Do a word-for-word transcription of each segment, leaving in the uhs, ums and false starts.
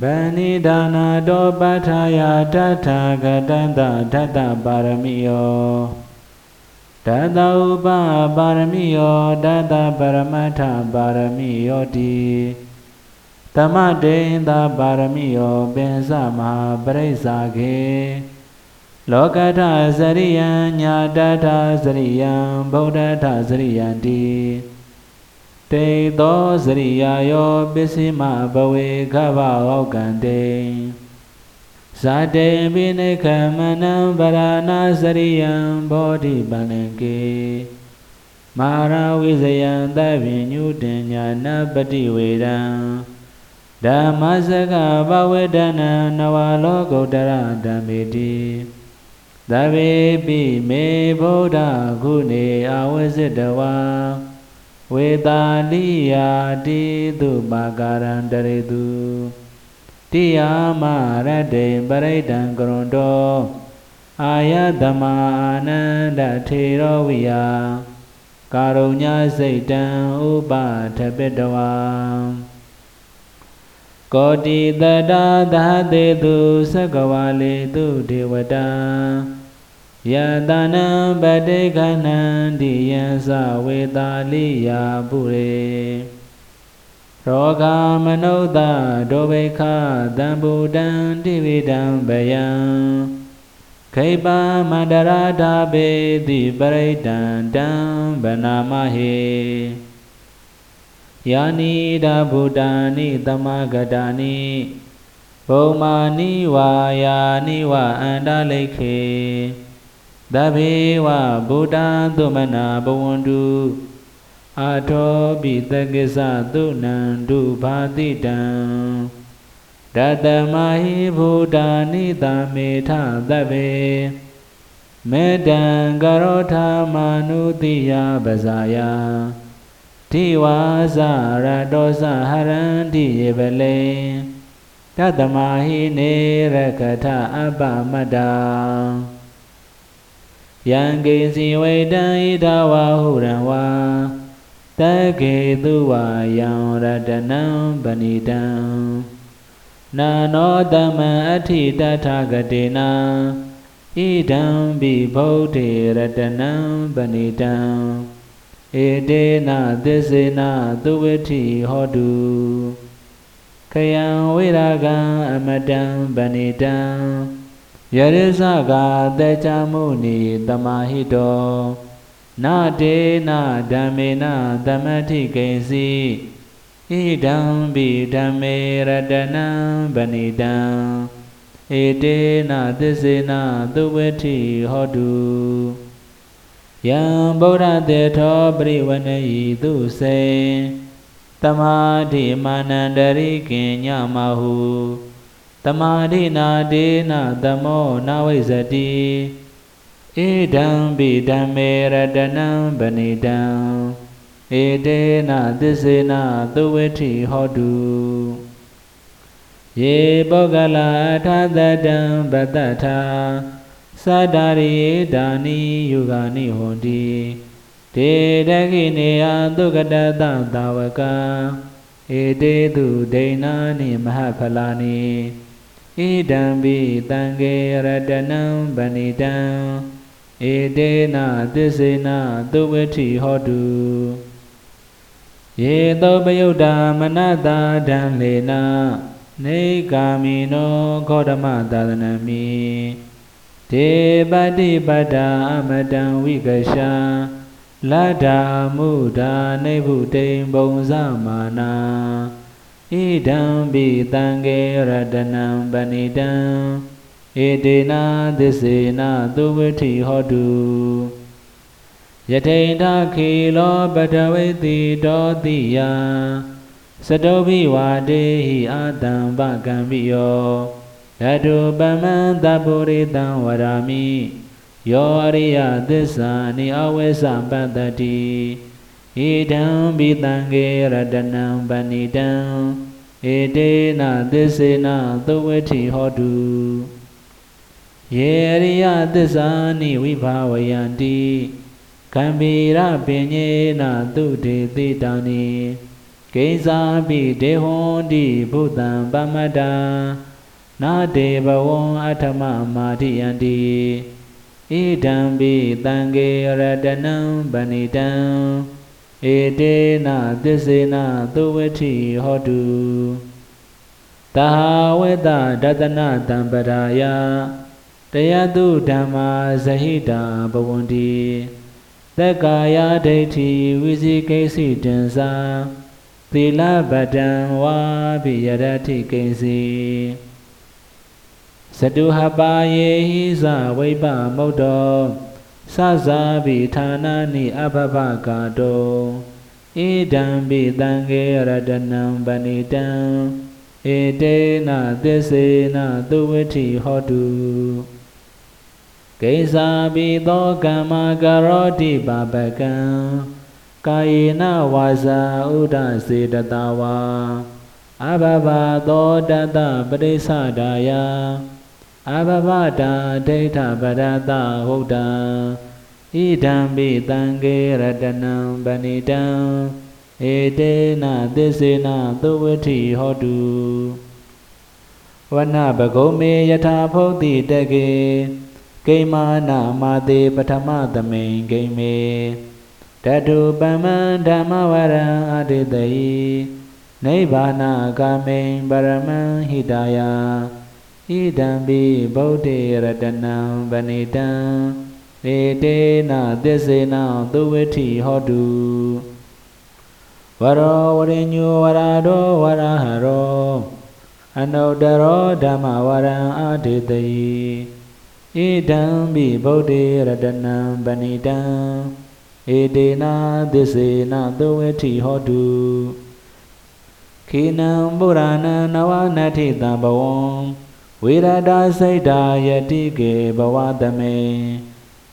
Benidana Dobhataya Tata Gadanda Tata Paramiyo Tata Upa Paramiyo Tata Paramata Paramiyo Di Tamadenda Paramiyo Benzama Parisaghe Lokata Zariyan Nyadata Zariyan Bodhata Zariyan Di Te do zriyayo bisima bhawe gava aukante Sate vinekamanam varana zariyam bodhi bananke Mara vizayan davinyudanyana pativedam Dhammasaka bhavedana navalokotara dhammeti Davepi me bodha gune avasitava Vedaliya didu bhagarandaridu Tiyamarade baraidam karundo Ayadama ananda theroviya Karunya saitam upathapetavam Koti dada dhadedu sakavaledu devata Yadana Badekana Diyansa Vedaliya Pure Roga Manoda Doveka Dambudan Dividam Bayan Kaiba Madarada Bedi Baraidan Dambanamahe Yani Dabudani Damagadani Bhomani Vayani Va Andalekhe Dhabi wa Buddha Dhumana Bhavandu Atho Bidhagisa Dhunandu Bhadidam Dadamahi Buddha Nidha Metha Dhabi Medang Garotha Manudhiya Bhazaya Tiwaza Radosa Harandi Evale Dadamahi Nerakatha Abhamadam Yang si vay dai da wa huran wa Ta ke tu wa yang ratanam banidam Na no dhamma ati tathagatena Idam vibhauti ratanam banidam Edena dhisena tuviti hodu Kayam viragam amadam banidam Yarisaga Dachamuni Damahido Na de na damena damati kesi Idam bi dameradana banidam Edena desena duweti hodu Yam Bodha deto brivanei du se Tamadi manandari kenyamahu Tamadina dina damo nawizadi Idam bidame radanam banidam Idena dhisena duwiti hodu Ye bogala thadadam badata Sadari dani yugani hondi Te dagini adukadadam dawaka Idedu denani mahapalani Idam bi tange radanam banidam Idena dhisena duvati hodu Yeto bayuda manada dhamlena Nekamino kodamadadanami Te badibada amadam vigasha Lada muda nebutem bonzamana Idam bitange radanam banidam Idena dhisena duvati hodu Yatenda khilo badaveti dodiya Sadobi vadehi adam bhagambiyo Yadubamanda puridam varami Yoriya dhisani avesam padati Idam bitange radanam banidam Idena dhisena duvati hodu Yeriya dhisani vibhavayanti Kambira pinyena dudhiti dani Kesa bi deho di buddha bamada na deva wo atama madhyandi idam bi tange radanam banidam edena tisena tuvati hodu tahaweta datana tamparaya tayatu dhamma sahita bhavandi takaya deiti visikesi dansa tila badam wa biyarati kesi saduhapaye sa vaipa maudo sasa vithanani abhavakado idam bitange radanam banidam edena tisena tuvati hodu Kesa bito kama karoti babakam kaina wasa udasidatawa abhavato data parisadaya abhavata deita padata huda idam bitange ratanam banidam edena tisena tuvati hodu Vana bhagome yatha bhoti dage Kema na ma de patama dame game Tadu bama dama vara adidai Naibana kame barama hidaya Idambi bodhi radanam vanidam Edena desena duveti hodu Varo varinyu varado varaharo Anodaro dama vara adidai Idam bi bodhi radanam banidam edena tisena tuvati hodu Khinam purana navanati tambavam virada saita yatike bhavadame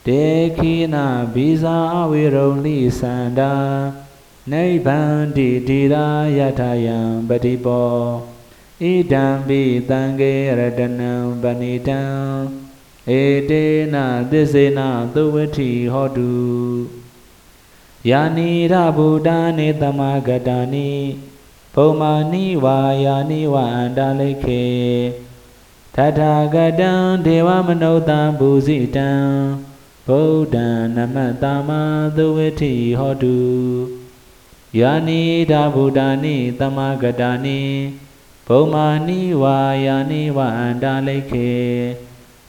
Dekhina bisa aviroli sanda naibhanti dhira yatayam patipo Idam bi tange radanam banidam Edena tisena tuvati hodu Yani rabudani tamagadani Pomani vayani vandalike Tathagatam devamanotam pusitam Bodhan namatama tuvati hodu Yani rabudani tamagadani Pomani vayani vandalike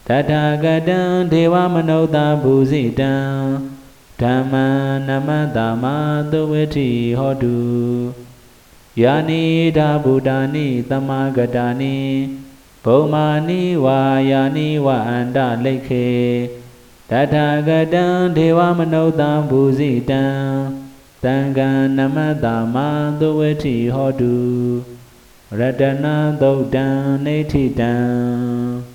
Tathagatam devamanotam pusitam Dhamma namatama tuvati hodu Yani rabudani tamagadani Pomani vayani vandalike Tathagatam devamanotam pusitam Tanga namatama tuvati hodu Ratana Sutta netitam